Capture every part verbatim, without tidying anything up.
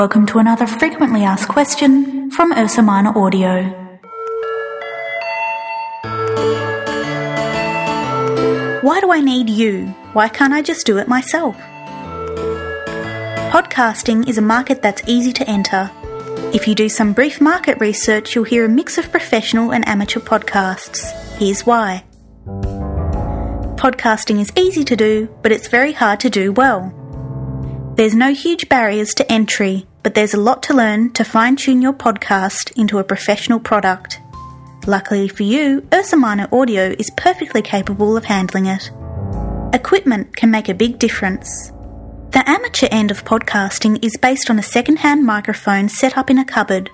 Welcome to another frequently asked question from Ursa Minor Audio. Why do I need you? Why can't I just do it myself? Podcasting is a market that's easy to enter. If you do some brief market research, you'll hear a mix of professional and amateur podcasts. Here's why. Podcasting is easy to do, but it's very hard to do well. There's no huge barriers to entry, but there's a lot to learn to fine-tune your podcast into a professional product. Luckily for you, Ursa Minor Audio is perfectly capable of handling it. Equipment can make a big difference. The amateur end of podcasting is based on a second-hand microphone set up in a cupboard,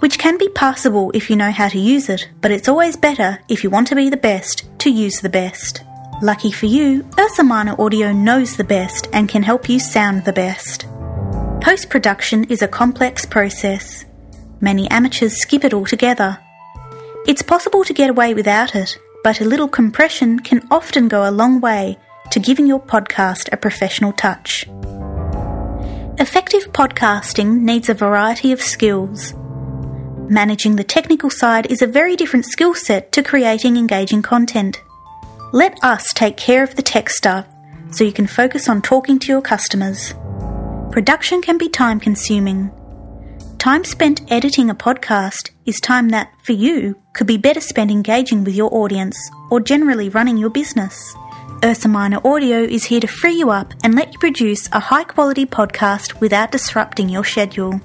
which can be passable if you know how to use it, but it's always better, if you want to be the best, to use the best. Lucky for you, Ursa Minor Audio knows the best and can help you sound the best. Post-production is a complex process. Many amateurs skip it altogether. It's possible to get away without it, but a little compression can often go a long way to giving your podcast a professional touch. Effective podcasting needs a variety of skills. Managing the technical side is a very different skill set to creating engaging content. Let us take care of the tech stuff so you can focus on talking to your customers. Production can be time-consuming. Time spent editing a podcast is time that, for you, could be better spent engaging with your audience or generally running your business. Ursa Minor Audio is here to free you up and let you produce a high-quality podcast without disrupting your schedule.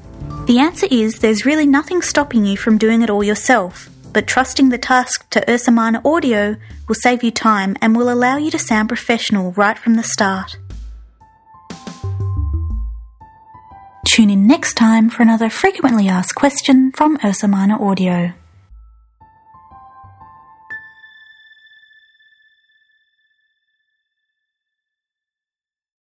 The answer is there's really nothing stopping you from doing it all yourself. But trusting the task to Ursa Minor Audio will save you time and will allow you to sound professional right from the start. Tune in next time for another frequently asked question from Ursa Minor Audio.